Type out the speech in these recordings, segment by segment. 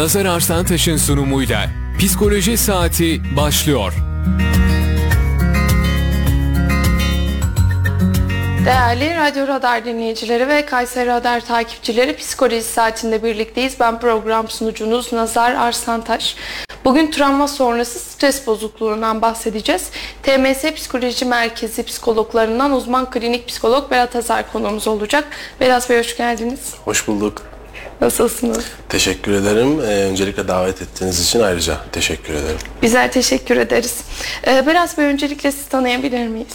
Nazar Arslantaş'ın sunumuyla Psikoloji Saati başlıyor. Değerli Radyo Radar dinleyicileri ve Kayseri Radar takipçileri, Psikoloji Saati'nde birlikteyiz. Ben program sunucunuz Nazar Arslantaş. Bugün travma sonrası stres bozukluğundan bahsedeceğiz. TMS Psikoloji Merkezi psikologlarından uzman klinik psikolog Berat Azar konuğumuz olacak. Berat Bey, hoş geldiniz. Hoş bulduk. Nasılsınız? Teşekkür ederim. Öncelikle davet ettiğiniz için ayrıca teşekkür ederim. Bizler teşekkür ederiz. Berat Bey, öncelikle sizi tanıyabilir miyiz?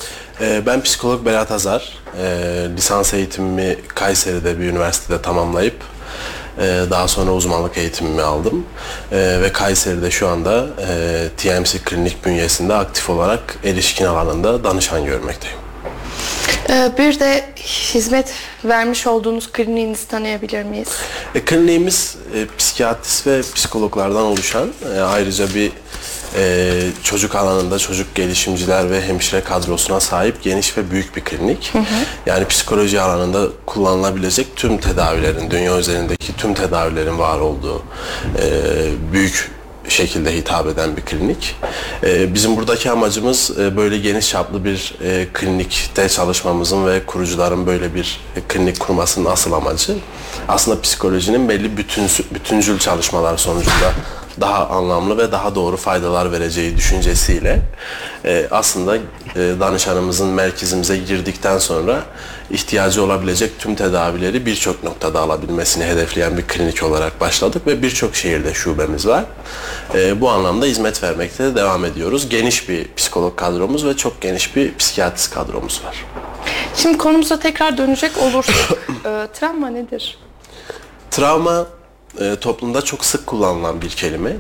Ben psikolog Berat Azar. Lisans eğitimimi Kayseri'de bir üniversitede tamamlayıp daha sonra uzmanlık eğitimimi aldım ve Kayseri'de şu anda TMS klinik bünyesinde aktif olarak erişkin alanında danışan görmekteyim. Bir de hizmet vermiş olduğunuz kliniğinizi tanıyabilir miyiz? Kliniğimiz psikiyatrist ve psikologlardan oluşan, ayrıca bir çocuk alanında çocuk gelişimciler ve hemşire kadrosuna sahip geniş ve büyük bir klinik. Hı hı. Yani psikoloji alanında kullanılabilecek tüm tedavilerin, dünya üzerindeki tüm tedavilerin var olduğu büyük şekilde hitap eden bir klinik. Bizim buradaki amacımız böyle geniş çaplı bir klinikte çalışmamızın ve kurucuların böyle bir klinik kurmasının asıl amacı aslında psikolojinin belli bütüncül çalışmalar sonucunda daha anlamlı ve daha doğru faydalar vereceği düşüncesiyle aslında danışanımızın merkezimize girdikten sonra ihtiyacı olabilecek tüm tedavileri birçok noktada alabilmesini hedefleyen bir klinik olarak başladık ve birçok şehirde şubemiz var. Bu anlamda hizmet vermekte de devam ediyoruz. Geniş bir psikolog kadromuz ve çok geniş bir psikiyatrist kadromuz var. Şimdi konumuza tekrar dönecek olursak travma nedir? Travma toplumda çok sık kullanılan bir kelime.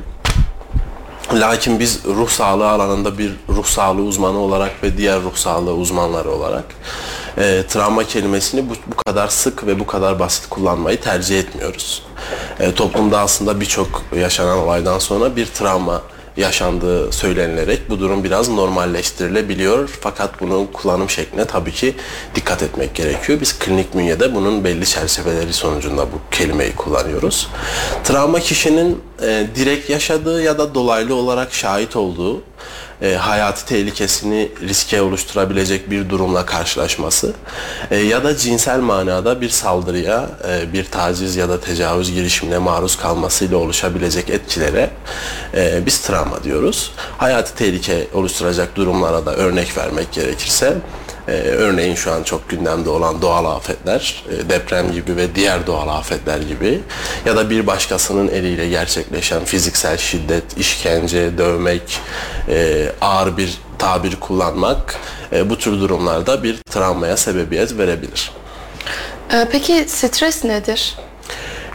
Lakin biz ruh sağlığı alanında bir ruh sağlığı uzmanı olarak ve diğer ruh sağlığı uzmanları olarak travma kelimesini bu kadar sık ve bu kadar basit kullanmayı tercih etmiyoruz. Toplumda aslında birçok yaşanan olaydan sonra bir travma yaşandığı söylenilerek bu durum biraz normalleştirilebiliyor. Fakat bunun kullanım şekline tabii ki dikkat etmek gerekiyor. Biz klinik bünyede bunun belli çerçeveleri sonucunda bu kelimeyi kullanıyoruz. Travma kişinin direkt yaşadığı ya da dolaylı olarak şahit olduğu hayati tehlikesini riske oluşturabilecek bir durumla karşılaşması ya da cinsel manada bir saldırıya, bir taciz ya da tecavüz girişimine maruz kalmasıyla oluşabilecek etkilere biz travma diyoruz. Hayati tehlike oluşturacak durumlara da örnek vermek gerekirse, örneğin şu an çok gündemde olan doğal afetler, deprem gibi ve diğer doğal afetler gibi ya da bir başkasının eliyle gerçekleşen fiziksel şiddet, işkence, dövmek, ağır bir tabir kullanmak bu tür durumlarda bir travmaya sebebiyet verebilir. Peki stres nedir?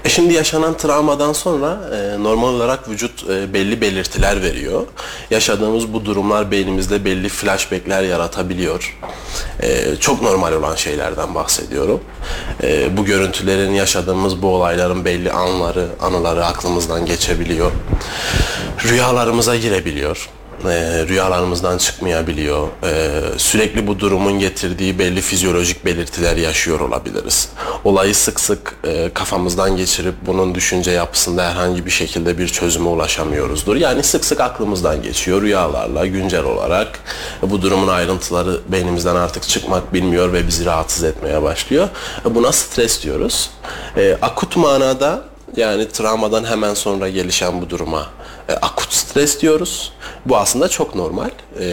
Şimdi yaşanan travmadan sonra normal olarak vücut belli belirtiler veriyor. Yaşadığımız bu durumlar beynimizde belli flashbackler yaratabiliyor. Çok normal olan şeylerden bahsediyorum. Bu görüntülerin, yaşadığımız bu olayların belli anıları aklımızdan geçebiliyor. Rüyalarımıza girebiliyor. Rüyalarımızdan çıkmayabiliyor. Sürekli bu durumun getirdiği belli fizyolojik belirtiler yaşıyor olabiliriz. Olayı sık sık kafamızdan geçirip bunun düşünce yapısında herhangi bir şekilde bir çözüme ulaşamıyoruzdur. Yani sık sık aklımızdan geçiyor rüyalarla güncel olarak. Bu durumun ayrıntıları beynimizden artık çıkmak bilmiyor ve bizi rahatsız etmeye başlıyor. Buna stres diyoruz. Akut manada, yani travmadan hemen sonra gelişen bu duruma akut stres diyoruz. Bu aslında çok normal.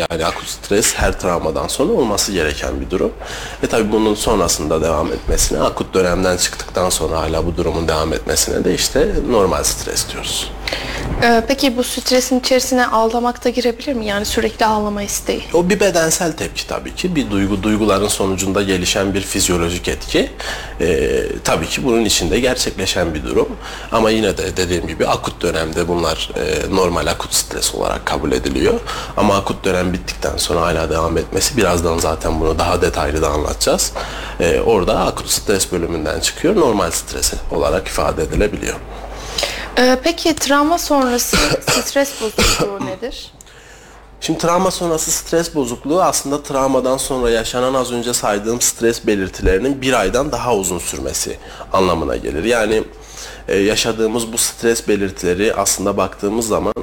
Yani akut stres her travmadan sonra olması gereken bir durum. Tabii bunun sonrasında devam etmesine, akut dönemden çıktıktan sonra hala bu durumun devam etmesine de işte normal stres diyoruz. Peki bu stresin içerisine ağlamak da girebilir mi? Yani sürekli ağlama isteği. O bir bedensel tepki tabii ki. Bir duyguların sonucunda gelişen bir fizyolojik etki. Tabii ki bunun içinde gerçekleşen bir durum. Ama yine de dediğim gibi akut dönemde bunlar normal akut stres olarak kabul ediliyor. Ama akut dönem bittikten sonra hala devam etmesi, birazdan zaten bunu daha detaylı da anlatacağız. Orada akut stres bölümünden çıkıyor, normal stresi olarak ifade edilebiliyor. Peki travma sonrası stres bozukluğu nedir? Şimdi travma sonrası stres bozukluğu aslında travmadan sonra yaşanan az önce saydığım stres belirtilerinin bir aydan daha uzun sürmesi anlamına gelir. Yani yaşadığımız bu stres belirtileri aslında baktığımız zaman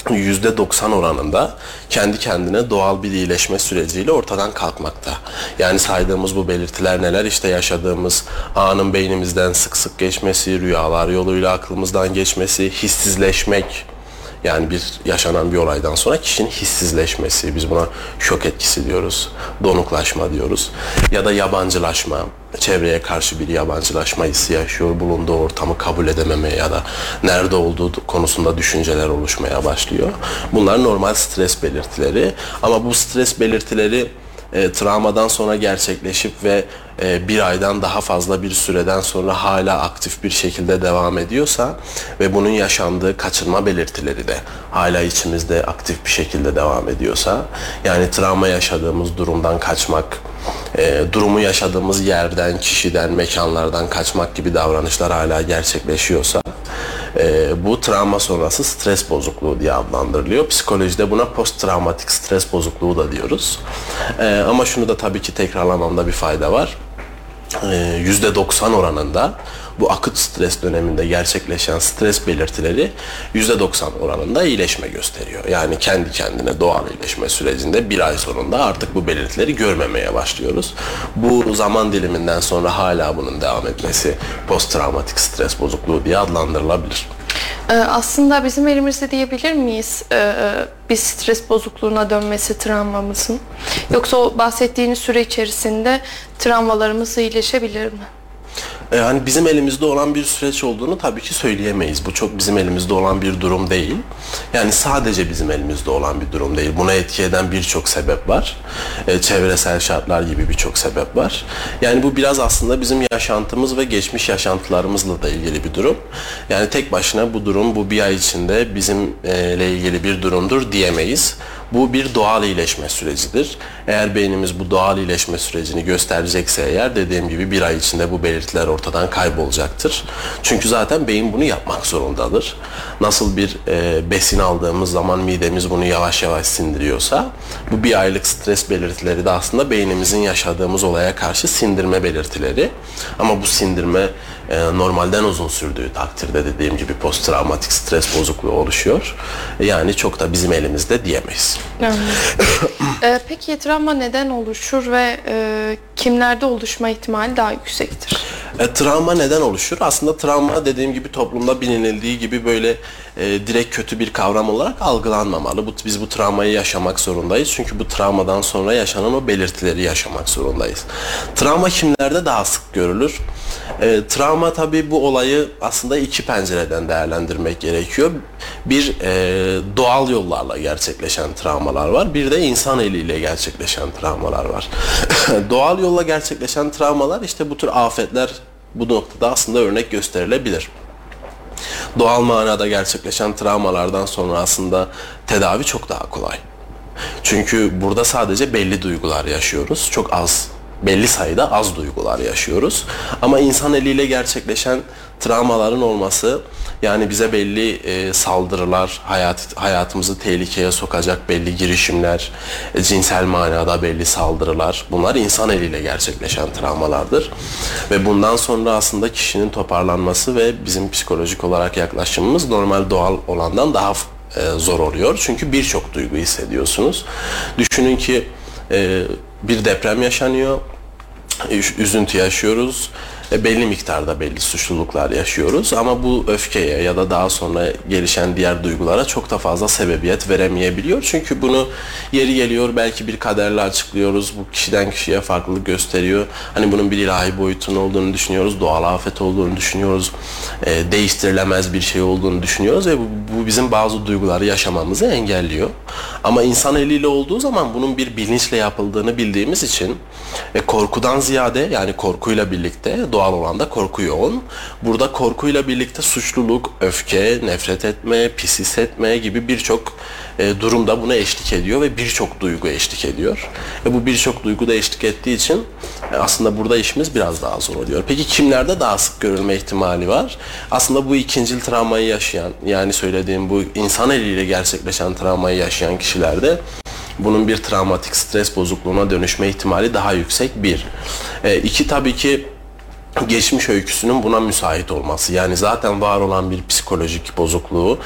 %90 oranında kendi kendine doğal bir iyileşme süreciyle ortadan kalkmakta. Yani saydığımız bu belirtiler neler? İşte yaşadığımız anın beynimizden sık sık geçmesi, rüyalar yoluyla aklımızdan geçmesi, hissizleşmek. Yani yaşanan bir olaydan sonra kişinin hissizleşmesi, biz buna şok etkisi diyoruz, donuklaşma diyoruz. Ya da yabancılaşma, çevreye karşı bir yabancılaşma hissi yaşıyor, bulunduğu ortamı kabul edememe ya da nerede olduğu konusunda düşünceler oluşmaya başlıyor. Bunlar normal stres belirtileri ama bu stres belirtileri travmadan sonra gerçekleşip ve bir aydan daha fazla bir süreden sonra hala aktif bir şekilde devam ediyorsa ve bunun yaşandığı kaçınma belirtileri de hala içimizde aktif bir şekilde devam ediyorsa, yani travma yaşadığımız durumdan kaçmak, durumu yaşadığımız yerden, kişiden, mekanlardan kaçmak gibi davranışlar hala gerçekleşiyorsa, bu travma sonrası stres bozukluğu diye adlandırılıyor. Psikolojide buna posttraumatik stres bozukluğu da diyoruz. Ama şunu da tabii ki tekrarlamamda bir fayda var. %90 oranında bu akut stres döneminde gerçekleşen stres belirtileri %90 oranında iyileşme gösteriyor. Yani kendi kendine doğal iyileşme sürecinde bir ay sonunda artık bu belirtileri görmemeye başlıyoruz. Bu zaman diliminden sonra hala bunun devam etmesi posttraumatik stres bozukluğu diye adlandırılabilir. Aslında bizim elimizde diyebilir miyiz bir stres bozukluğuna dönmesi travmamızın? Yoksa o bahsettiğiniz süre içerisinde travmalarımız iyileşebilir mi? Yani bizim elimizde olan bir süreç olduğunu tabii ki söyleyemeyiz. Bu çok bizim elimizde olan bir durum değil. Yani sadece bizim elimizde olan bir durum değil. Buna etki eden birçok sebep var. Çevresel şartlar gibi birçok sebep var. Yani bu biraz aslında bizim yaşantımız ve geçmiş yaşantılarımızla da ilgili bir durum. Yani tek başına bu durum bu bir ay içinde bizimle ilgili bir durumdur diyemeyiz. Bu bir doğal iyileşme sürecidir. Eğer beynimiz bu doğal iyileşme sürecini gösterecekse eğer, dediğim gibi bir ay içinde bu belirtiler ortadan kaybolacaktır. Çünkü zaten beyin bunu yapmak zorundadır. Nasıl bir besin aldığımız zaman midemiz bunu yavaş yavaş sindiriyorsa, bu bir aylık stres belirtileri de aslında beynimizin yaşadığımız olaya karşı sindirme belirtileri. Ama bu sindirme normalden uzun sürdüğü takdirde dediğim gibi posttraumatik stres bozukluğu oluşuyor. Yani çok da bizim elimizde diyemeyiz. Evet. Peki travma neden oluşur ve kimlerde oluşma ihtimali daha yüksektir? Travma neden oluşur? Aslında travma dediğim gibi toplumda bilinildiği gibi böyle direkt kötü bir kavram olarak algılanmamalı. Biz bu travmayı yaşamak zorundayız. Çünkü bu travmadan sonra yaşanan o belirtileri yaşamak zorundayız. Travma kimlerde daha sık görülür? Travma tabii bu olayı aslında iki pencereden değerlendirmek gerekiyor. Bir doğal yollarla gerçekleşen travmalar var. Bir de insan eliyle gerçekleşen travmalar var. Doğal yolla gerçekleşen travmalar, işte bu tür afetler bu noktada aslında örnek gösterilebilir. Doğal manada gerçekleşen travmalardan sonra aslında tedavi çok daha kolay. Çünkü burada sadece belli duygular yaşıyoruz. Çok az, belli sayıda az duygular yaşıyoruz. Ama insan eliyle gerçekleşen travmaların olması, yani bize belli saldırılar, hayatımızı tehlikeye sokacak belli girişimler, cinsel manada belli saldırılar, bunlar insan eliyle gerçekleşen travmalardır. Ve bundan sonra aslında kişinin toparlanması ve bizim psikolojik olarak yaklaşımımız normal doğal olandan daha zor oluyor. Çünkü birçok duygu hissediyorsunuz. Düşünün ki bir deprem yaşanıyor, üzüntü yaşıyoruz, belli miktarda belli suçluluklar yaşıyoruz ama bu öfkeye ya da daha sonra gelişen diğer duygulara çok da fazla sebebiyet veremeyebiliyor. Çünkü bunu yeri geliyor belki bir kaderle açıklıyoruz, bu kişiden kişiye farklılık gösteriyor. Hani bunun bir ilahi boyutunun olduğunu düşünüyoruz, doğal afet olduğunu düşünüyoruz, değiştirilemez bir şey olduğunu düşünüyoruz ve bu bizim bazı duyguları yaşamamızı engelliyor. Ama insan eliyle olduğu zaman bunun bir bilinçle yapıldığını bildiğimiz için korkudan ziyade, yani korkuyla birlikte doğal olan da korku yoğun. Burada korkuyla birlikte suçluluk, öfke, nefret etme, pis hissetme gibi birçok durumda buna eşlik ediyor ve birçok duygu eşlik ediyor. Bu birçok duygu da eşlik ettiği için aslında burada işimiz biraz daha zor oluyor. Peki kimlerde daha sık görülme ihtimali var? Aslında bu ikincil travmayı yaşayan, yani söylediğim bu insan eliyle gerçekleşen travmayı yaşayan kişilerde bunun bir travmatik stres bozukluğuna dönüşme ihtimali daha yüksek bir. İki, tabii ki geçmiş öyküsünün buna müsait olması. Yani zaten var olan bir psikolojik bozukluğu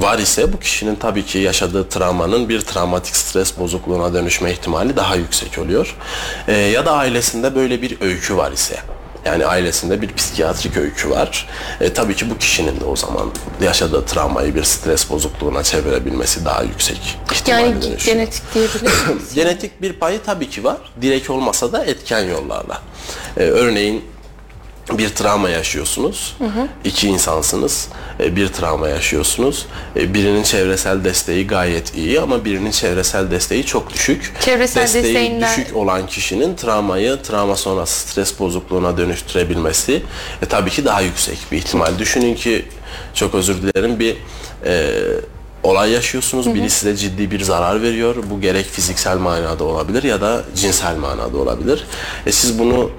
var ise bu kişinin tabii ki yaşadığı travmanın bir travmatik stres bozukluğuna dönüşme ihtimali daha yüksek oluyor. Ya da ailesinde böyle bir öykü var ise. Yani ailesinde bir psikiyatrik öykü var. Tabii ki bu kişinin de o zaman yaşadığı travmayı bir stres bozukluğuna çevirebilmesi daha yüksek ihtimalle yani dönüşüyor. Genetik diyebilir miyiz? Genetik bir payı tabii ki var. Direkt olmasa da etken yollarla. Örneğin bir travma yaşıyorsunuz, iki insansınız, bir travma yaşıyorsunuz, birinin çevresel desteği gayet iyi ama birinin çevresel desteği çok düşük. Çevresel desteğinden düşük olan kişinin travma sonrası stres bozukluğuna dönüştürebilmesi tabii ki daha yüksek bir ihtimal. Düşünün ki, çok özür dilerim, bir olay yaşıyorsunuz, biri size ciddi bir zarar veriyor. Bu gerek fiziksel manada olabilir ya da cinsel manada olabilir. Siz bunu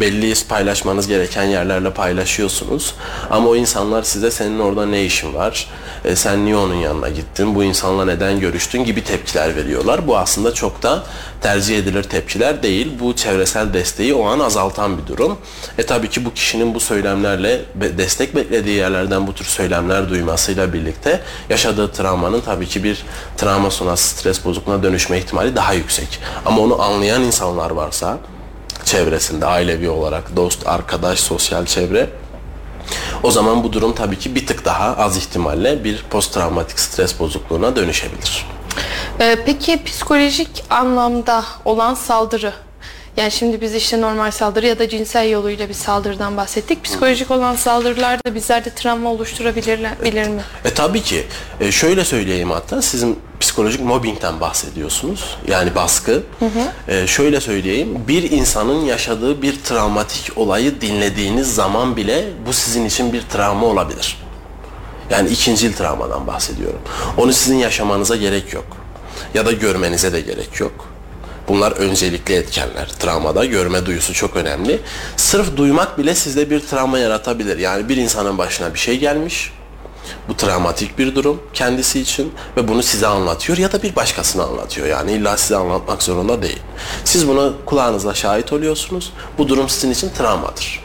belli paylaşmanız gereken yerlerle paylaşıyorsunuz ama o insanlar size "senin orada ne işin var, sen niye onun yanına gittin, bu insanla neden görüştün" gibi tepkiler veriyorlar. Bu aslında çok da tercih edilir tepkiler değil. Bu çevresel desteği o an azaltan bir durum. Tabii ki bu kişinin bu söylemlerle destek beklediği yerlerden bu tür söylemler duymasıyla birlikte yaşadığı travmanın tabii ki bir travma sonrası stres bozukluğuna dönüşme ihtimali daha yüksek. Ama onu anlayan insanlar varsa çevresinde, ailevi olarak, dost, arkadaş, sosyal çevre, o zaman bu durum tabii ki bir tık daha az ihtimalle bir posttraumatik stres bozukluğuna dönüşebilir. Peki psikolojik anlamda olan saldırı, yani şimdi biz işte normal saldırı ya da cinsel yoluyla bir saldırıdan bahsettik. Psikolojik olan saldırılar da bizlerde travma oluşturabilir mi? Tabii ki. Şöyle söyleyeyim, hatta sizin psikolojik mobbingten bahsediyorsunuz. Yani baskı. Şöyle söyleyeyim. Bir insanın yaşadığı bir travmatik olayı dinlediğiniz zaman bile bu sizin için bir travma olabilir. Yani ikincil travmadan bahsediyorum. Onu sizin yaşamanıza gerek yok. Ya da görmenize de gerek yok. Bunlar öncelikli etkenler. Travmada görme duyusu çok önemli. Sırf duymak bile sizde bir travma yaratabilir. Yani bir insanın başına bir şey gelmiş. Bu travmatik bir durum kendisi için ve bunu size anlatıyor ya da bir başkasına anlatıyor. Yani illa size anlatmak zorunda değil. Siz buna kulağınızla şahit oluyorsunuz. Bu durum sizin için travmadır.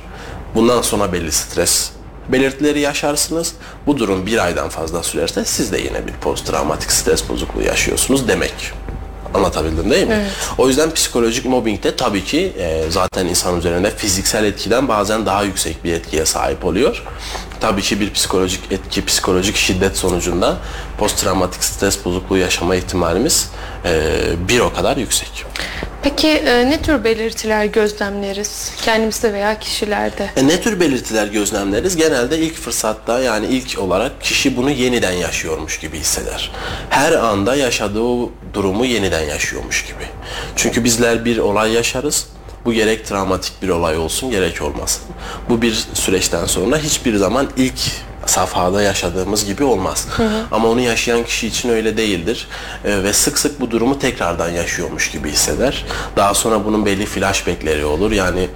Bundan sonra belli stres belirtileri yaşarsınız. Bu durum bir aydan fazla sürerse siz de yine bir posttraumatik stres bozukluğu yaşıyorsunuz demek. Anlatabildim değil mi? Evet. O yüzden psikolojik mobbing de tabii ki zaten insan üzerinde fiziksel etkiden bazen daha yüksek bir etkiye sahip oluyor. Tabii ki bir psikolojik etki, psikolojik şiddet sonucunda posttraumatik stres bozukluğu yaşama ihtimalimiz bir o kadar yüksek. Peki ne tür belirtiler gözlemleriz kendimizde veya kişilerde? Ne tür belirtiler gözlemleriz? Genelde ilk fırsatta, yani ilk olarak kişi bunu yeniden yaşıyormuş gibi hisseder. Her anda yaşadığı durumu yeniden yaşıyormuş gibi. Çünkü bizler bir olay yaşarız. Bu gerek travmatik bir olay olsun, gerek olmasın. Bu bir süreçten sonra hiçbir zaman ilk safhada yaşadığımız gibi olmaz. Ama onu yaşayan kişi için öyle değildir. Ve sık sık bu durumu tekrardan yaşıyormuş gibi hisseder. Daha sonra bunun belli flashbackleri olur. Yani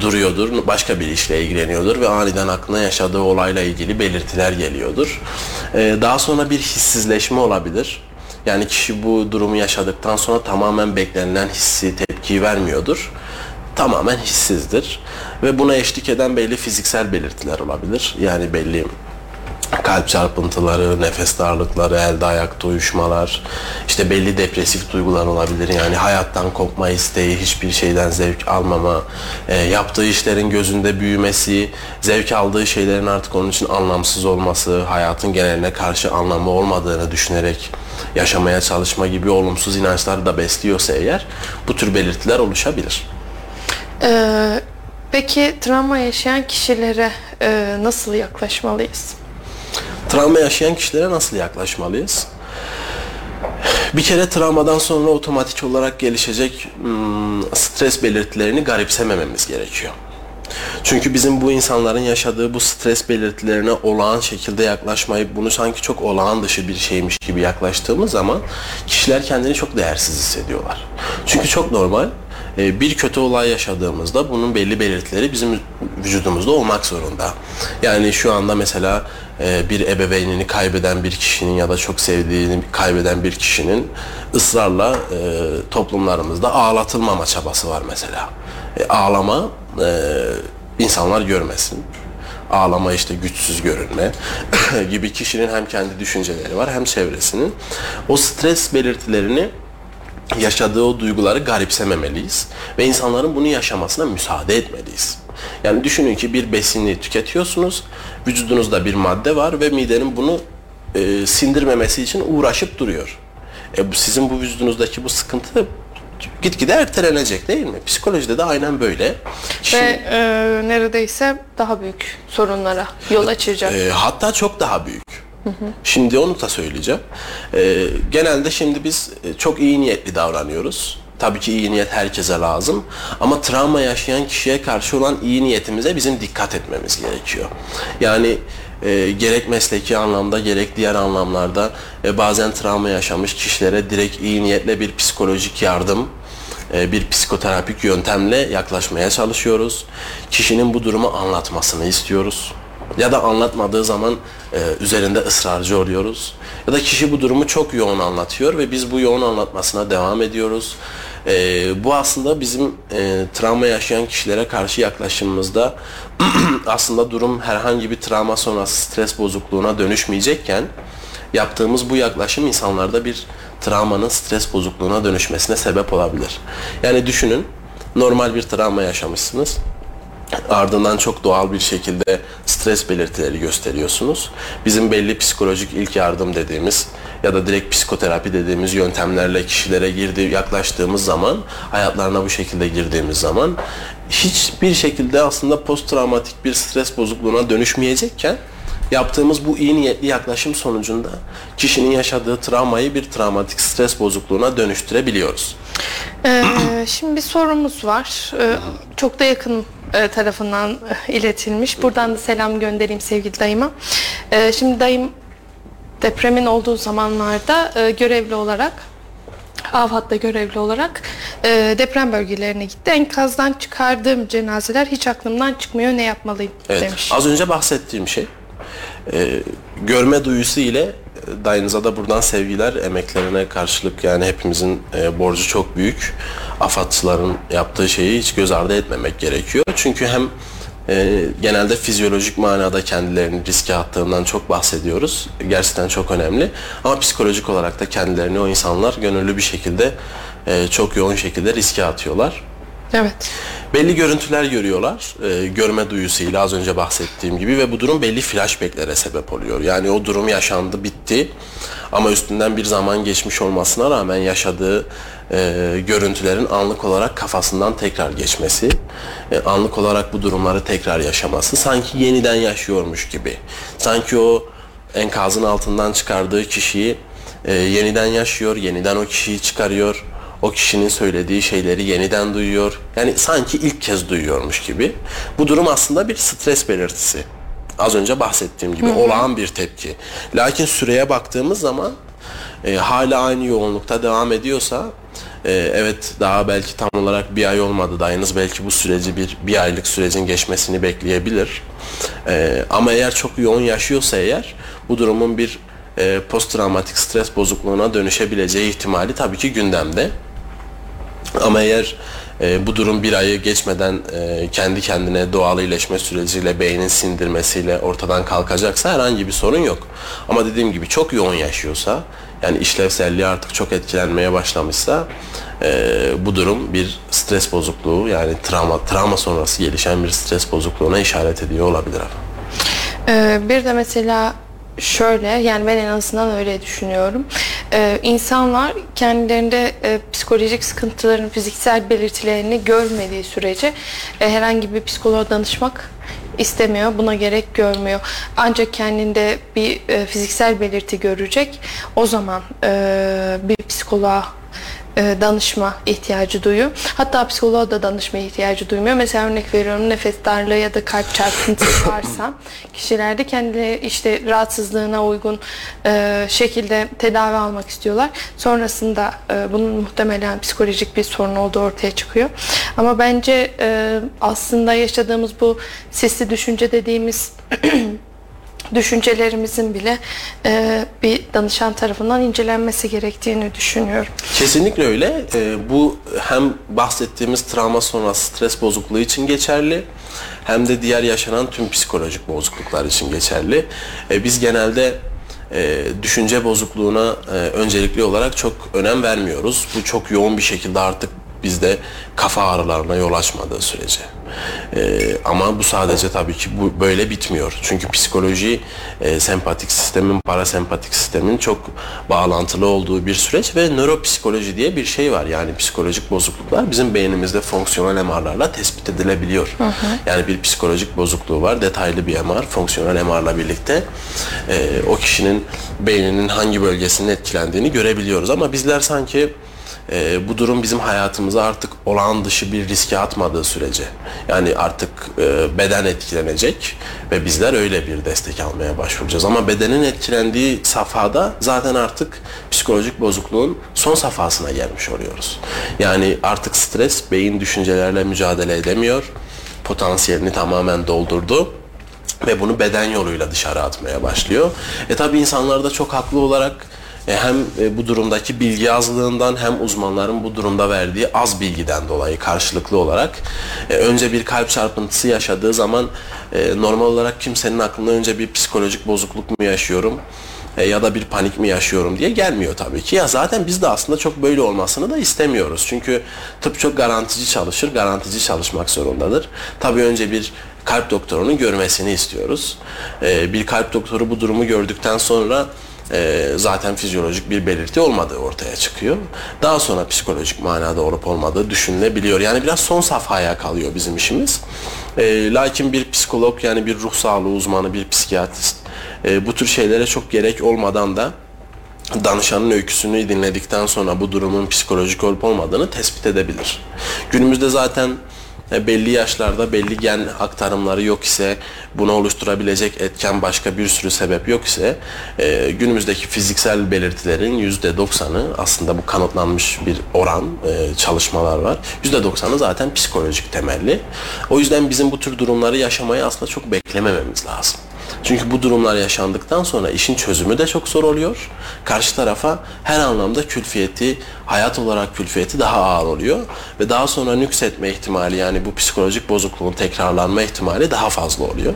duruyordur, başka bir işle ilgileniyordur ve aniden aklına yaşadığı olayla ilgili belirtiler geliyordur. Daha sonra bir hissizleşme olabilir. Yani kişi bu durumu yaşadıktan sonra tamamen beklenilen hissi, tepkiyi vermiyordur. Tamamen hissizdir. Ve buna eşlik eden belli fiziksel belirtiler olabilir. Yani belli kalp çarpıntıları, nefes darlıkları, elde ayakta uyuşmalar, işte belli depresif duygular olabilir. Yani hayattan kopma isteği, hiçbir şeyden zevk almama, yaptığı işlerin gözünde büyümesi, zevk aldığı şeylerin artık onun için anlamsız olması, hayatın geneline karşı anlamı olmadığını düşünerek yaşamaya çalışma gibi olumsuz inançları da besliyorsa eğer, bu tür belirtiler oluşabilir. Peki travma yaşayan kişilere nasıl yaklaşmalıyız? Travma yaşayan kişilere nasıl yaklaşmalıyız? Bir kere travmadan sonra otomatik olarak gelişecek stres belirtilerini garipsemememiz gerekiyor. Çünkü bizim bu insanların yaşadığı bu stres belirtilerine olağan şekilde yaklaşmayıp bunu sanki çok olağan dışı bir şeymiş gibi yaklaştığımız zaman kişiler kendini çok değersiz hissediyorlar. Çünkü çok normal. Bir kötü olay yaşadığımızda bunun belli belirtileri bizim vücudumuzda olmak zorunda. Yani şu anda mesela bir ebeveynini kaybeden bir kişinin ya da çok sevdiğini kaybeden bir kişinin ısrarla toplumlarımızda ağlatılmama çabası var mesela. Ağlama insanlar görmesin. Ağlama, işte güçsüz görünme gibi kişinin hem kendi düşünceleri var hem çevresinin. O stres belirtilerini, yaşadığı o duyguları garipsememeliyiz ve insanların bunu yaşamasına müsaade etmeliyiz. Yani düşünün ki bir besini tüketiyorsunuz, vücudunuzda bir madde var ve midenin bunu sindirmemesi için uğraşıp duruyor. Sizin bu vücudunuzdaki bu sıkıntı gitgide ertelenecek, değil mi? Psikolojide de aynen böyle. Şimdi, ve neredeyse daha büyük sorunlara yol açacak. Hatta çok daha büyük. Hı hı. Şimdi onu da söyleyeceğim. Genelde şimdi biz çok iyi niyetli davranıyoruz. Tabii ki iyi niyet herkese lazım. Ama travma yaşayan kişiye karşı olan iyi niyetimize bizim dikkat etmemiz gerekiyor. Yani gerek mesleki anlamda gerek diğer anlamlarda bazen travma yaşamış kişilere direkt iyi niyetle bir psikolojik yardım, bir psikoterapik yöntemle yaklaşmaya çalışıyoruz. Kişinin bu durumu anlatmasını istiyoruz. Ya da anlatmadığı zaman üzerinde ısrarcı oluyoruz. Ya da kişi bu durumu çok yoğun anlatıyor ve biz bu yoğun anlatmasına devam ediyoruz. Bu aslında bizim travma yaşayan kişilere karşı yaklaşımımızda aslında durum herhangi bir travma sonrası stres bozukluğuna dönüşmeyecekken yaptığımız bu yaklaşım insanlarda bir travmanın stres bozukluğuna dönüşmesine sebep olabilir. Yani düşünün, normal bir travma yaşamışsınız. Ardından çok doğal bir şekilde stres belirtileri gösteriyorsunuz. Bizim belli psikolojik ilk yardım dediğimiz ya da direkt psikoterapi dediğimiz yöntemlerle kişilere yaklaştığımız zaman, hayatlarına bu şekilde girdiğimiz zaman hiçbir şekilde aslında posttraumatik bir stres bozukluğuna dönüşmeyecekken yaptığımız bu iyi niyetli yaklaşım sonucunda kişinin yaşadığı travmayı bir travmatik stres bozukluğuna dönüştürebiliyoruz. Şimdi bir sorumuz var. Çok da yakın tarafından iletilmiş. Buradan da selam göndereyim sevgili dayıma. Şimdi dayım depremin olduğu zamanlarda görevli olarak, AFAD'da görevli olarak deprem bölgelerine gitti. Enkazdan çıkardığım cenazeler hiç aklımdan çıkmıyor. Ne yapmalıyım? Evet, demiş. Az önce bahsettiğim şey. Görme duyusu ile dayınıza da buradan sevgiler, emeklerine karşılık. Yani hepimizin borcu çok büyük. AFAD'çıların yaptığı şeyi hiç göz ardı etmemek gerekiyor. Çünkü hem genelde fizyolojik manada kendilerini riske attığından çok bahsediyoruz. Gerçekten çok önemli. Ama psikolojik olarak da kendilerini o insanlar gönüllü bir şekilde çok yoğun şekilde riske atıyorlar. Evet. Belli görüntüler görüyorlar, görme duyusuyla az önce bahsettiğim gibi ve bu durum belli flashbacklere sebep oluyor. Yani o durum yaşandı, bitti ama üstünden bir zaman geçmiş olmasına rağmen yaşadığı görüntülerin anlık olarak kafasından tekrar geçmesi, anlık olarak bu durumları tekrar yaşaması, sanki yeniden yaşıyormuş gibi, sanki o enkazın altından çıkardığı kişiyi yeniden yaşıyor, yeniden o kişiyi çıkarıyor. O kişinin söylediği şeyleri yeniden duyuyor. Yani sanki ilk kez duyuyormuş gibi. Bu durum aslında bir stres belirtisi. Az önce bahsettiğim gibi olağan bir tepki. Lakin süreye baktığımız zaman hala aynı yoğunlukta devam ediyorsa, evet daha belki tam olarak bir ay olmadı. Dayınız belki bu süreci bir aylık sürecin geçmesini bekleyebilir. Ama eğer çok yoğun yaşıyorsa eğer bu durumun bir posttraumatik stres bozukluğuna dönüşebileceği ihtimali tabii ki gündemde. Ama eğer bu durum bir ayı geçmeden kendi kendine doğal iyileşme süreciyle, beynin sindirmesiyle ortadan kalkacaksa herhangi bir sorun yok. Ama dediğim gibi çok yoğun yaşıyorsa, yani işlevselliği artık çok etkilenmeye başlamışsa bu durum bir stres bozukluğu, yani travma sonrası gelişen bir stres bozukluğuna işaret ediyor olabilir. Bir de mesela şöyle, yani ben en azından öyle düşünüyorum. İnsanlar kendilerinde psikolojik sıkıntıların fiziksel belirtilerini görmediği sürece herhangi bir psikoloğa danışmak istemiyor, buna gerek görmüyor. Ancak kendinde bir fiziksel belirti görecek, o zaman bir psikoloğa danışma ihtiyacı duyuyor. Hatta psikoloğa da danışmaya ihtiyacı duymuyor. Mesela örnek veriyorum, nefes darlığı ya da kalp çarpıntısı varsa kişilerde kendi işte rahatsızlığına uygun şekilde tedavi almak istiyorlar. Sonrasında bunun muhtemelen psikolojik bir sorun olduğu ortaya çıkıyor. Ama bence aslında yaşadığımız bu sesli düşünce dediğimiz düşüncelerimizin bile bir danışan tarafından incelenmesi gerektiğini düşünüyorum. Kesinlikle öyle. Bu hem bahsettiğimiz travma sonrası stres bozukluğu için geçerli, hem de diğer yaşanan tüm psikolojik bozukluklar için geçerli. Biz genelde düşünce bozukluğuna öncelikli olarak çok önem vermiyoruz. Bu çok yoğun bir şekilde artık bizde kafa ağrılarına yol açmadığı sürece. Ama bu sadece tabii ki böyle bitmiyor. Çünkü psikoloji sempatik sistemin, parasempatik sistemin çok bağlantılı olduğu bir süreç ve nöropsikoloji diye bir şey var. Yani psikolojik bozukluklar bizim beynimizde fonksiyonel MR'larla tespit edilebiliyor. Hı hı. Yani bir psikolojik bozukluğu var, detaylı bir MR, fonksiyonel MR'la birlikte o kişinin beyninin hangi bölgesinin etkilendiğini görebiliyoruz. Ama bizler sanki bu durum bizim hayatımıza artık olağan dışı bir riske atmadığı sürece, yani artık beden etkilenecek ve bizler öyle bir destek almaya başvuracağız. Ama bedenin etkilendiği safhada zaten artık psikolojik bozukluğun son safhasına gelmiş oluyoruz. Yani artık stres, beyin düşüncelerle mücadele edemiyor, potansiyelini tamamen doldurdu ve bunu beden yoluyla dışarı atmaya başlıyor. Tabii insanlar da çok haklı olarak hem bu durumdaki bilgi azlığından hem uzmanların bu durumda verdiği az bilgiden dolayı karşılıklı olarak önce bir kalp çarpıntısı yaşadığı zaman normal olarak kimsenin aklına önce bir psikolojik bozukluk mu yaşıyorum ya da bir panik mi yaşıyorum diye gelmiyor tabii ki. Ya zaten biz de aslında çok böyle olmasını da istemiyoruz. Çünkü tıp çok garantici çalışır, garantici çalışmak zorundadır. Tabii önce bir kalp doktorunun görmesini istiyoruz. Bir kalp doktoru bu durumu gördükten sonra zaten fizyolojik bir belirti olmadığı ortaya çıkıyor. Daha sonra psikolojik manada olup olmadığı düşünülebiliyor. Yani biraz son safhaya kalıyor bizim işimiz. Lakin bir psikolog, yani bir ruh sağlığı uzmanı, bir psikiyatrist bu tür şeylere çok gerek olmadan da danışanın öyküsünü dinledikten sonra bu durumun psikolojik olup olmadığını tespit edebilir. Günümüzde zaten belli yaşlarda belli gen aktarımları yok ise, bunu oluşturabilecek etken başka bir sürü sebep yok ise günümüzdeki fiziksel belirtilerin %90'ı aslında, bu kanıtlanmış bir oran, çalışmalar var. %90'ı zaten psikolojik temelli. O yüzden bizim bu tür durumları yaşamayı aslında çok beklemememiz lazım. Çünkü bu durumlar yaşandıktan sonra işin çözümü de çok zor oluyor. Karşı tarafa her anlamda külfiyeti, hayat olarak külfiyeti daha ağır oluyor. Ve daha sonra nüksetme ihtimali, yani bu psikolojik bozukluğun tekrarlanma ihtimali daha fazla oluyor.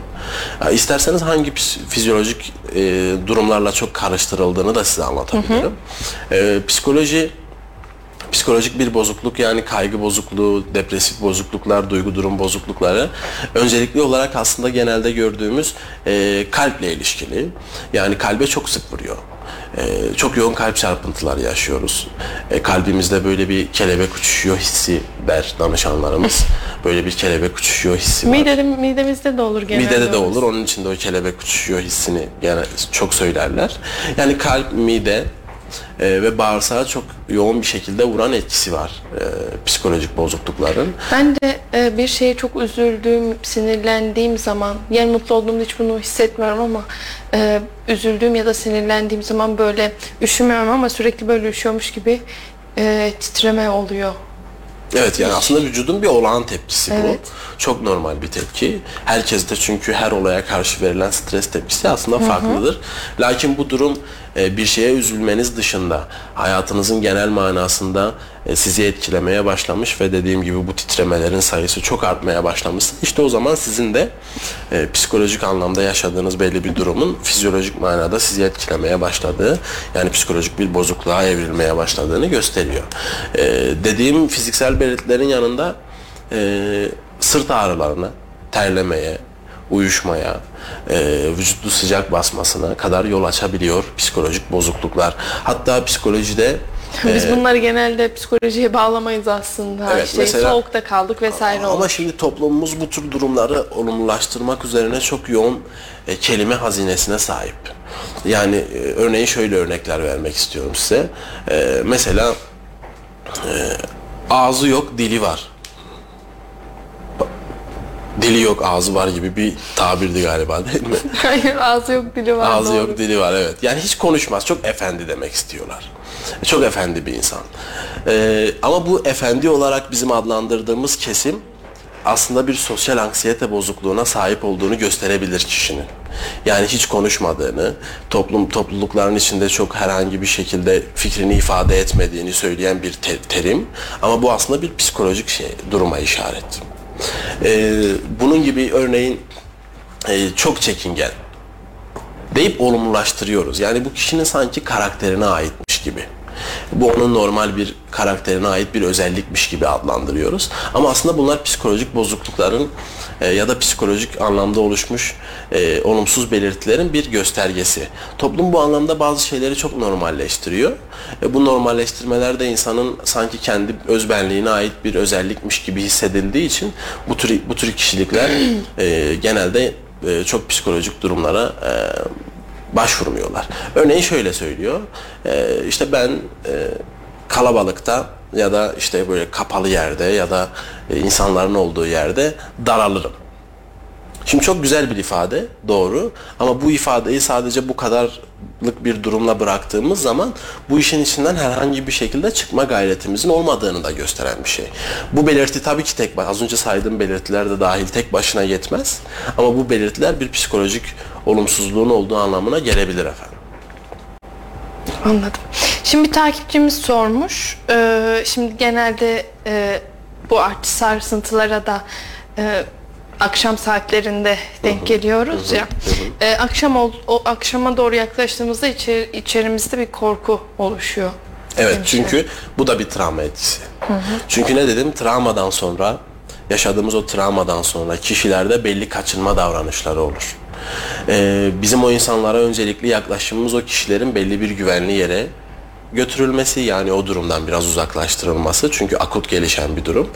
Yani isterseniz hangi fizyolojik durumlarla çok karıştırıldığını da size anlatabilirim. Hı hı. Psikolojik bir bozukluk, yani kaygı bozukluğu, depresif bozukluklar, duygu durum bozuklukları öncelikli olarak aslında genelde gördüğümüz kalple ilişkili. Yani kalbe çok sık vuruyor. Çok yoğun kalp çarpıntıları yaşıyoruz. Kalbimizde böyle bir kelebek uçuşuyor hissi der danışanlarımız. Böyle bir kelebek uçuşuyor hissi var. Midemizde de olur genelde. Midede de olur. Onun için de o kelebek uçuşuyor hissini çok söylerler. Yani kalp, mide ve bağırsağa çok yoğun bir şekilde vuran etkisi var psikolojik bozuklukların. Ben de bir şeye çok üzüldüğüm, sinirlendiğim zaman, yani mutlu olduğumda hiç bunu hissetmiyorum ama üzüldüğüm ya da sinirlendiğim zaman böyle üşümüyorum ama sürekli böyle üşüyormuş gibi titreme oluyor. Evet, yani aslında vücudun bir olağan tepkisi bu. Evet. Çok normal bir tepki. Herkes de, çünkü her olaya karşı verilen stres tepkisi aslında farklıdır. Hı hı. Lakin bu durum bir şeye üzülmeniz dışında hayatınızın genel manasında sizi etkilemeye başlamış ve dediğim gibi bu titremelerin sayısı çok artmaya başlamışsa, işte o zaman sizin de psikolojik anlamda yaşadığınız belli bir durumun fizyolojik manada sizi etkilemeye başladığı, yani psikolojik bir bozukluğa evrilmeye başladığını gösteriyor. Dediğim fiziksel belirtilerin yanında sırt ağrılarına, terlemeye, uyuşmaya, vücudu sıcak basmasına kadar yol açabiliyor psikolojik bozukluklar. Hatta psikolojide biz bunları genelde psikolojiye bağlamayız aslında. Evet, mesela, soğukta kaldık vesaire ama olur. Ama şimdi toplumumuz bu tür durumları olumlulaştırmak üzerine çok yoğun kelime hazinesine sahip. Yani örneğin şöyle örnekler vermek istiyorum size. Mesela ağzı yok, dili var. Dili yok, ağzı var gibi bir tabirdi galiba, değil mi? Hayır, ağzı yok, dili var. Ağzı yok, dili var, evet. Yani hiç konuşmaz, çok efendi demek istiyorlar. Çok efendi bir insan. Ama bu efendi olarak bizim adlandırdığımız kesim aslında bir sosyal anksiyete bozukluğuna sahip olduğunu gösterebilir kişinin. Yani hiç konuşmadığını, toplulukların içinde çok herhangi bir şekilde fikrini ifade etmediğini söyleyen bir terim. Ama bu aslında bir psikolojik duruma işaret. Bunun gibi örneğin çok çekingen deyip olumlulaştırıyoruz. Yani bu kişinin sanki karakterine aitmiş gibi. Bu onun normal bir karakterine ait bir özellikmiş gibi adlandırıyoruz. Ama aslında bunlar psikolojik bozuklukların ya da psikolojik anlamda oluşmuş olumsuz belirtilerin bir göstergesi. Toplum bu anlamda bazı şeyleri çok normalleştiriyor. Bu normalleştirmeler de insanın sanki kendi özbenliğine ait bir özellikmiş gibi hissedildiği için bu tür kişilikler genelde çok psikolojik durumlara başvurmuyorlar. Örneğin şöyle söylüyor, işte ben kalabalıkta ya da işte böyle kapalı yerde ya da insanların olduğu yerde daralırım. Şimdi çok güzel bir ifade, doğru, ama bu ifadeyi sadece bu kadarlık bir durumla bıraktığımız zaman bu işin içinden herhangi bir şekilde çıkma gayretimizin olmadığını da gösteren bir şey. Bu belirti tabii ki az önce saydığım belirtiler de dahil tek başına yetmez, ama bu belirtiler bir psikolojik olumsuzluğun olduğu anlamına gelebilir efendim. Anladım. Şimdi bir takipçimiz sormuş, şimdi genelde bu artçı sarsıntılara da akşam saatlerinde denk geliyoruz ya. Akşama doğru yaklaştığımızda içerimizde bir korku oluşuyor. Evet, çünkü bu da bir travma etkisi. Çünkü ne dedim? Travmadan sonra, yaşadığımız o travmadan sonra kişilerde belli kaçınma davranışları olur. Bizim o insanlara öncelikli yaklaşımımız o kişilerin belli bir güvenli yere götürülmesi, yani o durumdan biraz uzaklaştırılması, çünkü akut gelişen bir durum.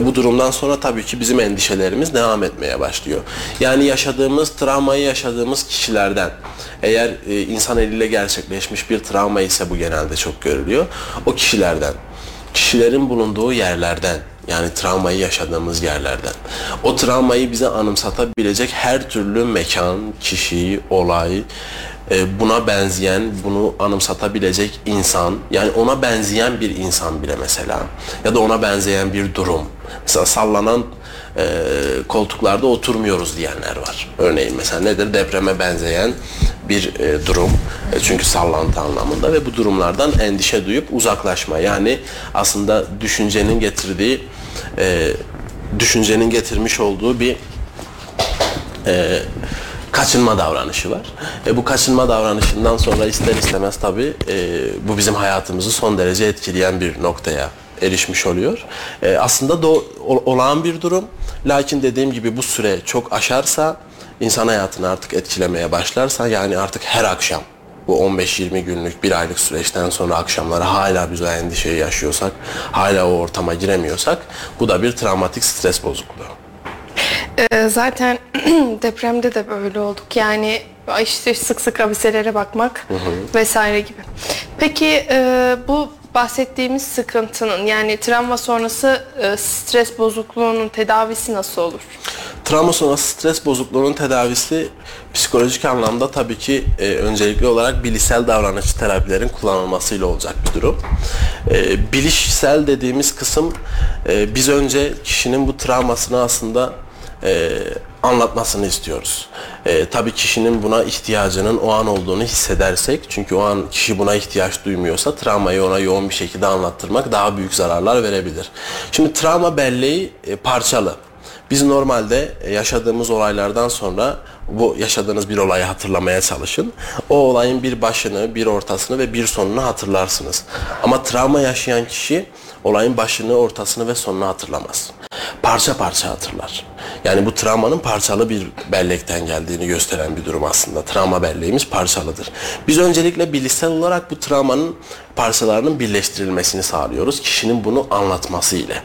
Bu durumdan sonra tabii ki bizim endişelerimiz devam etmeye başlıyor. Yani yaşadığımız travmayı yaşadığımız kişilerden, eğer insan eliyle gerçekleşmiş bir travma ise bu genelde çok görülüyor. O kişilerden, kişilerin bulunduğu yerlerden, yani travmayı yaşadığımız yerlerden, o travmayı bize anımsatabilecek her türlü mekan, kişi, olay, buna benzeyen, bunu anımsatabilecek insan, yani ona benzeyen bir insan bile mesela, ya da ona benzeyen bir durum. Mesela sallanan koltuklarda oturmuyoruz diyenler var. Örneğin mesela nedir? Depreme benzeyen bir durum. Çünkü sallantı anlamında ve bu durumlardan endişe duyup uzaklaşma. Yani aslında düşüncenin getirmiş olduğu bir kaçınma davranışı var. Bu kaçınma davranışından sonra ister istemez tabii bu bizim hayatımızı son derece etkileyen bir noktaya erişmiş oluyor. Aslında olağan bir durum. Lakin dediğim gibi bu süre çok aşarsa, insan hayatını artık etkilemeye başlarsa, yani artık her akşam bu 15-20 günlük, bir aylık süreçten sonra akşamları hala biz o endişeyi yaşıyorsak, hala o ortama giremiyorsak, bu da bir travmatik stres bozukluğu. Zaten depremde de böyle olduk. Yani işte sık sık abiselere bakmak vesaire gibi. Peki bu bahsettiğimiz sıkıntının, yani travma sonrası stres bozukluğunun tedavisi nasıl olur? Travma sonrası stres bozukluğunun tedavisi psikolojik anlamda tabii ki öncelikli olarak bilişsel davranışçı terapilerin kullanılmasıyla olacak bir durum. Bilişsel dediğimiz kısım, biz önce kişinin bu travmasını aslında anlatmasını istiyoruz. Tabii kişinin buna ihtiyacının o an olduğunu hissedersek, çünkü o an kişi buna ihtiyaç duymuyorsa travmayı ona yoğun bir şekilde anlattırmak daha büyük zararlar verebilir. Şimdi travma belleği parçalı. Biz normalde yaşadığımız olaylardan sonra bu yaşadığınız bir olayı hatırlamaya çalışın. O olayın bir başını, bir ortasını ve bir sonunu hatırlarsınız. Ama travma yaşayan kişi olayın başını, ortasını ve sonunu hatırlamaz. Parça parça hatırlar. Yani bu travmanın parçalı bir bellekten geldiğini gösteren bir durum aslında. Travma belleğimiz parçalıdır. Biz öncelikle bilişsel olarak bu travmanın parçalarının birleştirilmesini sağlıyoruz, kişinin bunu anlatması ile.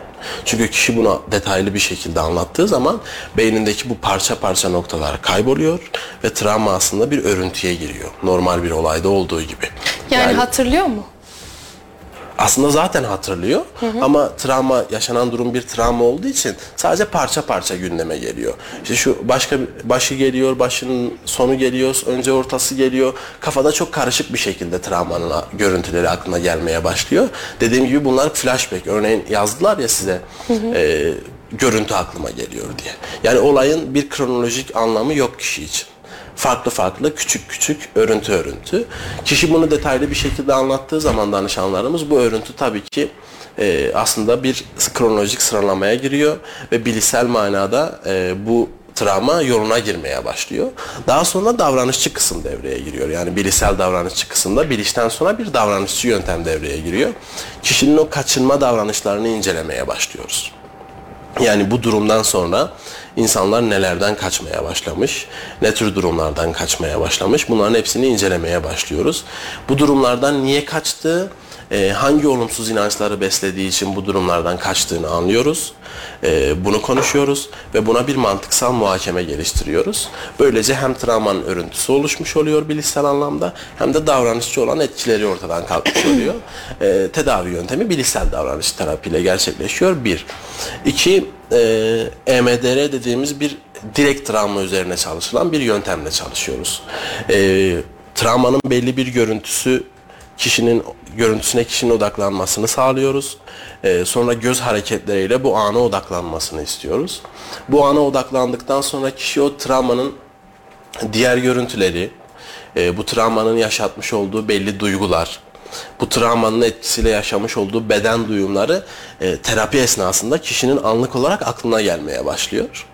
Çünkü kişi bunu detaylı bir şekilde anlattığı zaman beynindeki bu parça parça noktalar kayboluyor ve travma aslında bir örüntüye giriyor. Normal bir olayda olduğu gibi. Yani hatırlıyor mu? Aslında zaten hatırlıyor, ama travma, yaşanan durum bir travma olduğu için sadece parça parça gündeme geliyor. İşte şu başı geliyor, başının sonu geliyor, önce ortası geliyor. Kafada çok karışık bir şekilde travmanın görüntüleri aklına gelmeye başlıyor. Dediğim gibi bunlar flashback. Örneğin yazdılar ya size görüntü aklıma geliyor diye. Yani olayın bir kronolojik anlamı yok kişi için. Farklı farklı, küçük küçük, örüntü örüntü. Kişi bunu detaylı bir şekilde anlattığı zaman danışanlarımız bu örüntü tabii ki aslında bir kronolojik sıralamaya giriyor ve bilişsel manada bu travma yoluna girmeye başlıyor. Daha sonra davranışçı kısım devreye giriyor. Yani bilişsel davranışçı kısımda bilişten sonra bir davranışçı yöntem devreye giriyor. Kişinin o kaçınma davranışlarını incelemeye başlıyoruz. Yani bu durumdan sonra insanlar nelerden kaçmaya başlamış, ne tür durumlardan kaçmaya başlamış, bunların hepsini incelemeye başlıyoruz. Bu durumlardan niye kaçtı, hangi olumsuz inançları beslediği için bu durumlardan kaçtığını anlıyoruz, bunu konuşuyoruz ve buna bir mantıksal muhakeme geliştiriyoruz. Böylece hem travmanın örüntüsü oluşmuş oluyor bilişsel anlamda, hem de davranışçı olan etkileri ortadan kalkmış oluyor. Tedavi yöntemi bilişsel davranışçı terapiyle gerçekleşiyor. 1. 2. EMDR dediğimiz bir direkt travma üzerine çalışılan bir yöntemle çalışıyoruz. Travmanın belli bir görüntüsü, kişinin görüntüsüne kişinin odaklanmasını sağlıyoruz. Sonra göz hareketleriyle bu ana odaklanmasını istiyoruz. Bu ana odaklandıktan sonra kişi o travmanın diğer görüntüleri, bu travmanın yaşatmış olduğu belli duygular, bu travmanın etkisiyle yaşamış olduğu beden duyumları terapi esnasında kişinin anlık olarak aklına gelmeye başlıyor.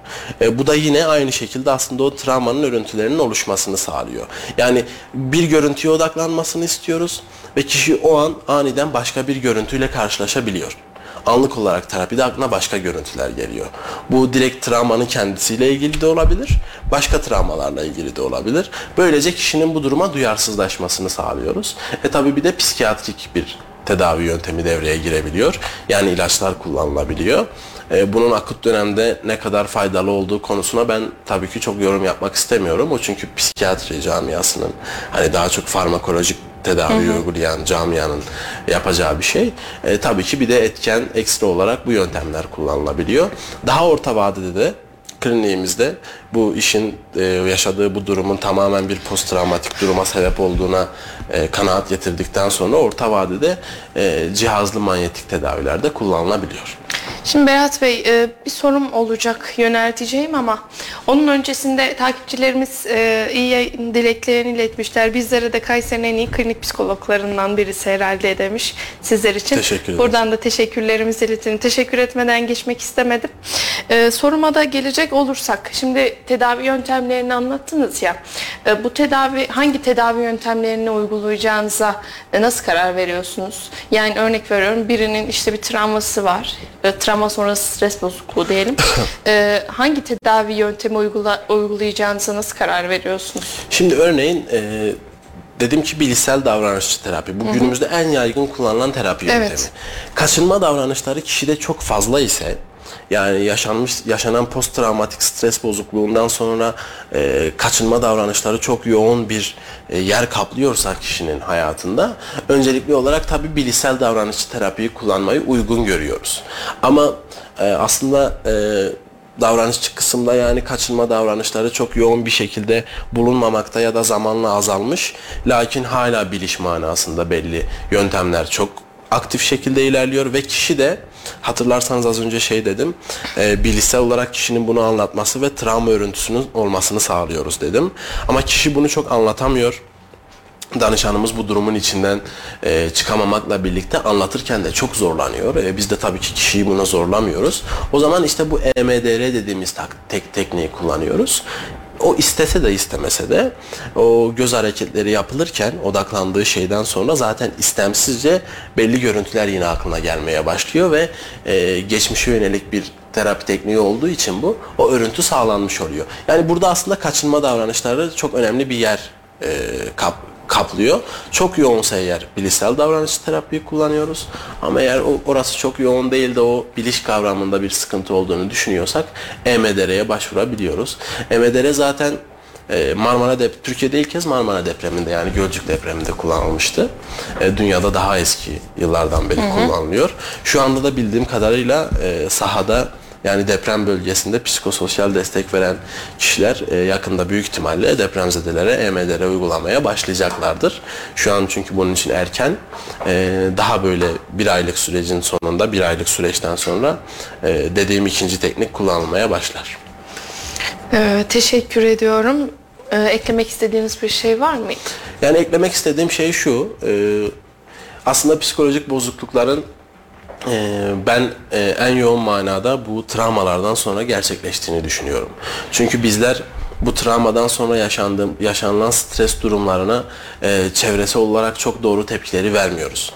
Bu da yine aynı şekilde aslında o travmanın örüntülerinin oluşmasını sağlıyor. Yani bir görüntüye odaklanmasını istiyoruz ve kişi o an aniden başka bir görüntüyle karşılaşabiliyor. Anlık olarak terapide aklına başka görüntüler geliyor. Bu direkt travmanın kendisiyle ilgili de olabilir, başka travmalarla ilgili de olabilir. Böylece kişinin bu duruma duyarsızlaşmasını sağlıyoruz. Tabii bir de psikiyatrik bir tedavi yöntemi devreye girebiliyor. Yani ilaçlar kullanılabiliyor. Bunun akut dönemde ne kadar faydalı olduğu konusuna ben tabii ki çok yorum yapmak istemiyorum. O çünkü psikiyatri camiasının hani daha çok farmakolojik tedaviyi uygulayan camianın yapacağı bir şey. Tabii ki bir de etken ekstra olarak bu yöntemler kullanılabiliyor. Daha orta vadede de kliniğimizde bu işin yaşadığı bu durumun tamamen bir posttraumatik duruma sebep olduğuna kanaat getirdikten sonra orta vadede cihazlı manyetik tedavilerde kullanılabiliyor. Şimdi Berat Bey, bir sorum olacak yönelteceğim ama onun öncesinde takipçilerimiz iyi dileklerini iletmişler. Bizlere de Kayseri'nin en iyi klinik psikologlarından birisi herhalde demiş sizler için. Teşekkür ederim. Buradan da teşekkürlerimizi iletelim. Teşekkür etmeden geçmek istemedim. Soruma da gelecek olursak, şimdi tedavi yöntemlerini anlattınız ya, bu tedavi, hangi tedavi yöntemlerini uygulayacağınıza nasıl karar veriyorsunuz? Yani örnek veriyorum, birinin işte bir travması var, travma sonrası stres bozukluğu diyelim. Hangi tedavi yöntemi uygulayacağınıza nasıl karar veriyorsunuz? Şimdi örneğin dedim ki bilişsel davranışçı terapi. Bu günümüzde en yaygın kullanılan terapi yöntemi. Evet. Kaçınma davranışları kişide çok fazla ise, yani yaşanan posttraumatik stres bozukluğundan sonra kaçınma davranışları çok yoğun bir yer kaplıyorsa kişinin hayatında, öncelikli olarak tabii bilişsel davranışçı terapiyi kullanmayı uygun görüyoruz. Ama aslında davranışçı kısımda, yani kaçınma davranışları çok yoğun bir şekilde bulunmamakta ya da zamanla azalmış, lakin hala biliş manasında belli yöntemler çok aktif şekilde ilerliyor ve kişi de, hatırlarsanız az önce şey dedim, bilişsel olarak kişinin bunu anlatması ve travma örüntüsünün olmasını sağlıyoruz dedim. Ama kişi bunu çok anlatamıyor. Danışanımız bu durumun içinden çıkamamakla birlikte anlatırken de çok zorlanıyor. Biz de tabii ki kişiyi buna zorlamıyoruz. O zaman işte bu EMDR dediğimiz tekniği kullanıyoruz. O istese de istemese de o göz hareketleri yapılırken odaklandığı şeyden sonra zaten istemsizce belli görüntüler yine aklına gelmeye başlıyor ve geçmişe yönelik bir terapi tekniği olduğu için bu, o örüntü sağlanmış oluyor. Yani burada aslında kaçınma davranışları çok önemli bir yer kaplıyor. Çok yoğunsa eğer bilişsel davranışçı terapiyi kullanıyoruz. Ama eğer orası çok yoğun değil de o biliş kavramında bir sıkıntı olduğunu düşünüyorsak EMDR'ye başvurabiliyoruz. EMDR zaten Türkiye'de ilk kez Marmara depreminde, yani Gölcük depreminde kullanılmıştı. Dünyada daha eski yıllardan beri kullanılıyor. Şu anda da bildiğim kadarıyla sahada Yani deprem bölgesinde psikososyal destek veren kişiler yakında büyük ihtimalle depremzedelere EMDR uygulamaya başlayacaklardır. Şu an çünkü bunun için erken. Daha böyle bir aylık süreçten sonra dediğim ikinci teknik kullanılmaya başlar. Teşekkür ediyorum. Eklemek istediğiniz bir şey var mı? Yani eklemek istediğim şey şu. Aslında psikolojik bozuklukların ben en yoğun manada bu travmalardan sonra gerçekleştiğini düşünüyorum. Çünkü bizler bu travmadan sonra yaşanılan stres durumlarına çevresi olarak çok doğru tepkileri vermiyoruz.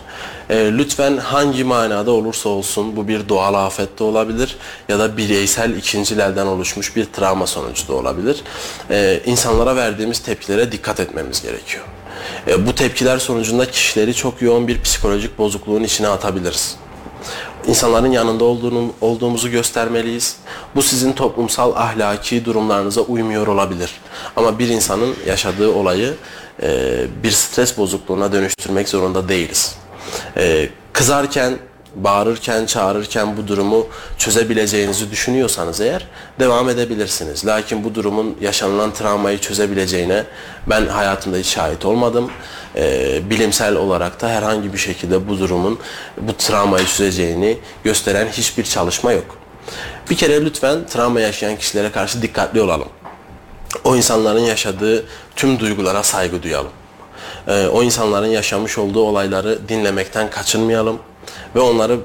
Lütfen hangi manada olursa olsun, bu bir doğal afet de olabilir ya da bireysel ikincilerden oluşmuş bir travma sonucu da olabilir. İnsanlara verdiğimiz tepkilere dikkat etmemiz gerekiyor. Bu tepkiler sonucunda kişileri çok yoğun bir psikolojik bozukluğun içine atabiliriz. İnsanların yanında olduğumuzu göstermeliyiz. Bu sizin toplumsal ahlaki durumlarınıza uymuyor olabilir. Ama bir insanın yaşadığı olayı bir stres bozukluğuna dönüştürmek zorunda değiliz. Kızarken, bağırırken, çağırırken bu durumu çözebileceğinizi düşünüyorsanız eğer devam edebilirsiniz. Lakin bu durumun yaşanılan travmayı çözebileceğine ben hayatımda hiç şahit olmadım. Bilimsel olarak da herhangi bir şekilde bu travmayı çözeceğini gösteren hiçbir çalışma yok. Bir kere lütfen travma yaşayan kişilere karşı dikkatli olalım. O insanların yaşadığı tüm duygulara saygı duyalım. O insanların yaşamış olduğu olayları dinlemekten kaçınmayalım. Ve onları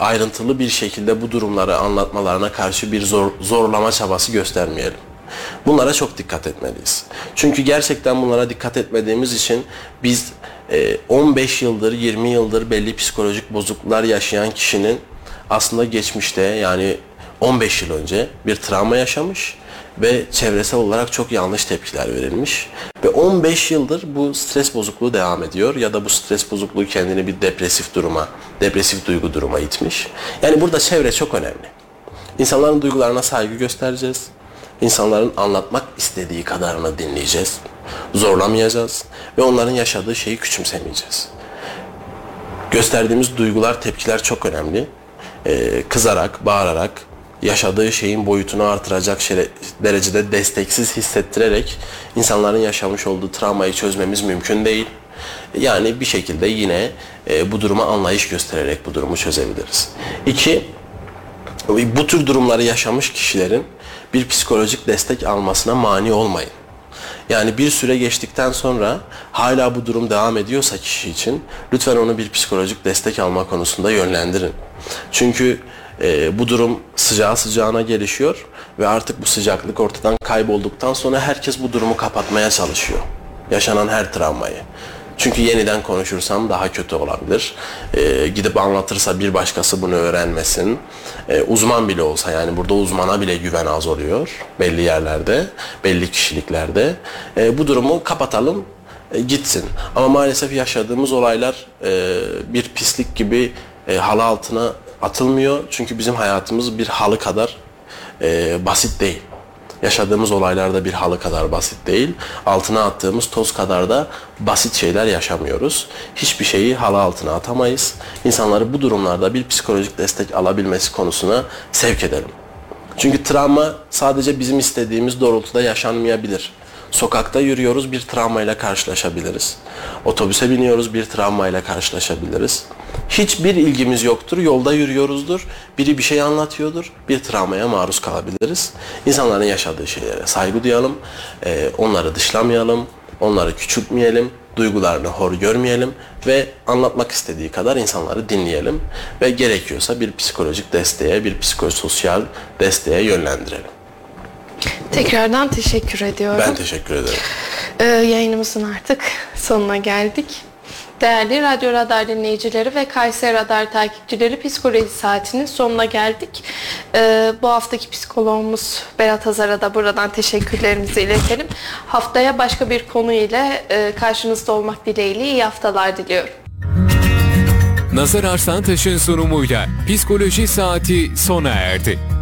ayrıntılı bir şekilde bu durumları anlatmalarına karşı bir zorlama çabası göstermeyelim. Bunlara çok dikkat etmeliyiz. Çünkü gerçekten bunlara dikkat etmediğimiz için biz 15 yıldır, 20 yıldır belli psikolojik bozukluklar yaşayan kişinin aslında geçmişte, yani 15 yıl önce bir travma yaşamış ve çevresel olarak çok yanlış tepkiler verilmiş. Ve 15 yıldır bu stres bozukluğu devam ediyor ya da bu stres bozukluğu kendini bir depresif duygu duruma itmiş. Yani burada çevre çok önemli. İnsanların duygularına saygı göstereceğiz. İnsanların anlatmak istediği kadarını dinleyeceğiz. Zorlamayacağız ve onların yaşadığı şeyi küçümsemeyeceğiz. Gösterdiğimiz duygular, tepkiler çok önemli. Kızarak, bağırarak, yaşadığı şeyin boyutunu artıracak derecede desteksiz hissettirerek insanların yaşamış olduğu travmayı çözmemiz mümkün değil. Yani bir şekilde yine bu duruma anlayış göstererek bu durumu çözebiliriz. 2. Bu tür durumları yaşamış kişilerin bir psikolojik destek almasına mani olmayın. Yani bir süre geçtikten sonra hala bu durum devam ediyorsa kişi için lütfen onu bir psikolojik destek alma konusunda yönlendirin. Çünkü bu durum sıcağı sıcağına gelişiyor ve artık bu sıcaklık ortadan kaybolduktan sonra herkes bu durumu kapatmaya çalışıyor. Yaşanan her travmayı. Çünkü yeniden konuşursam daha kötü olabilir. Gidip anlatırsa bir başkası bunu öğrenmesin. Uzman bile olsa, yani burada uzmana bile güven az oluyor. Belli yerlerde, belli kişiliklerde. Bu durumu kapatalım, gitsin. Ama maalesef yaşadığımız olaylar bir pislik gibi halı altına atılmıyor. Çünkü bizim hayatımız bir halı kadar basit değil. Yaşadığımız olaylar da bir halı kadar basit değil. Altına attığımız toz kadar da basit şeyler yaşamıyoruz. Hiçbir şeyi halı altına atamayız. İnsanları bu durumlarda bir psikolojik destek alabilmesi konusuna sevk edelim. Çünkü travma sadece bizim istediğimiz doğrultuda yaşanmayabilir. Sokakta yürüyoruz, bir travmayla karşılaşabiliriz. Otobüse biniyoruz, bir travmayla karşılaşabiliriz. Hiçbir ilgimiz yoktur, yolda yürüyoruzdur, biri bir şey anlatıyordur, bir travmaya maruz kalabiliriz. İnsanların yaşadığı şeylere saygı duyalım, onları dışlamayalım, onları küçültmeyelim, duygularını hor görmeyelim ve anlatmak istediği kadar insanları dinleyelim ve gerekiyorsa bir psikolojik desteğe, bir psikososyal desteğe yönlendirelim. Tekrardan teşekkür ediyorum. Ben teşekkür ederim. Yayınımızın artık sonuna geldik. Değerli Radyo Radar dinleyicileri ve Kayseri Radar takipçileri, Psikoloji Saati'nin sonuna geldik. Bu haftaki psikoloğumuz Berat Azar'a da buradan teşekkürlerimizi iletelim. Haftaya başka bir konu ile karşınızda olmak dileğiyle iyi haftalar diliyorum. Nazar Arslantaş'ın sunumuyla Psikoloji Saati sona erdi.